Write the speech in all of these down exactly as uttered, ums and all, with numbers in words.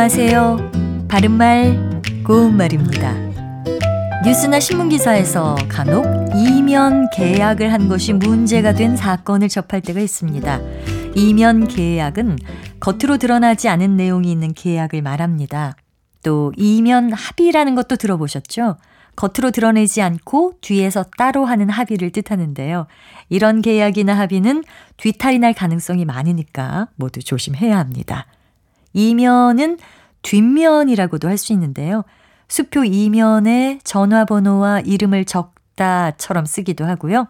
안녕하세요. 바른말, 고운말입니다. 뉴스나 신문기사에서 간혹 이면 계약을 한 것이 문제가 된 사건을 접할 때가 있습니다. 이면 계약은 겉으로 드러나지 않은 내용이 있는 계약을 말합니다. 또 이면 합의라는 것도 들어보셨죠? 겉으로 드러내지 않고 뒤에서 따로 하는 합의를 뜻하는데요. 이런 계약이나 합의는 뒤탈이 날 가능성이 많으니까 모두 조심해야 합니다. 이면은 뒷면이라고도 할 수 있는데요. 수표 이면에 전화번호와 이름을 적다처럼 쓰기도 하고요.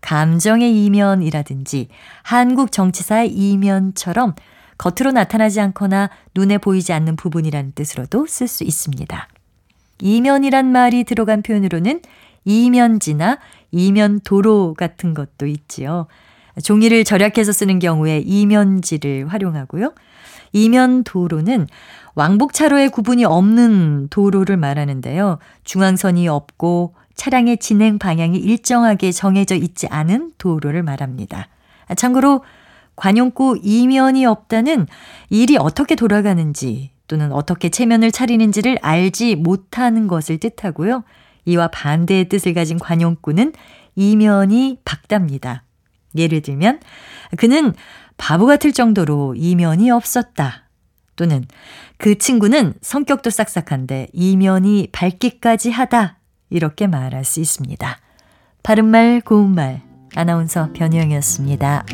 감정의 이면이라든지 한국 정치사의 이면처럼 겉으로 나타나지 않거나 눈에 보이지 않는 부분이라는 뜻으로도 쓸 수 있습니다. 이면이란 말이 들어간 표현으로는 이면지나 이면도로 같은 것도 있지요. 종이를 절약해서 쓰는 경우에 이면지를 활용하고요. 이면도로는 왕복차로의 구분이 없는 도로를 말하는데요. 중앙선이 없고 차량의 진행 방향이 일정하게 정해져 있지 않은 도로를 말합니다. 참고로 관용구 이면이 없다는 일이 어떻게 돌아가는지 또는 어떻게 체면을 차리는지를 알지 못하는 것을 뜻하고요. 이와 반대의 뜻을 가진 관용구는 이면이 밝답니다. 예를 들면 그는 바보 같을 정도로 이면이 없었다. 또는 그 친구는 성격도 싹싹한데 이면이 밝기까지 하다. 이렇게 말할 수 있습니다. 바른말 고운말 아나운서 변희영이었습니다.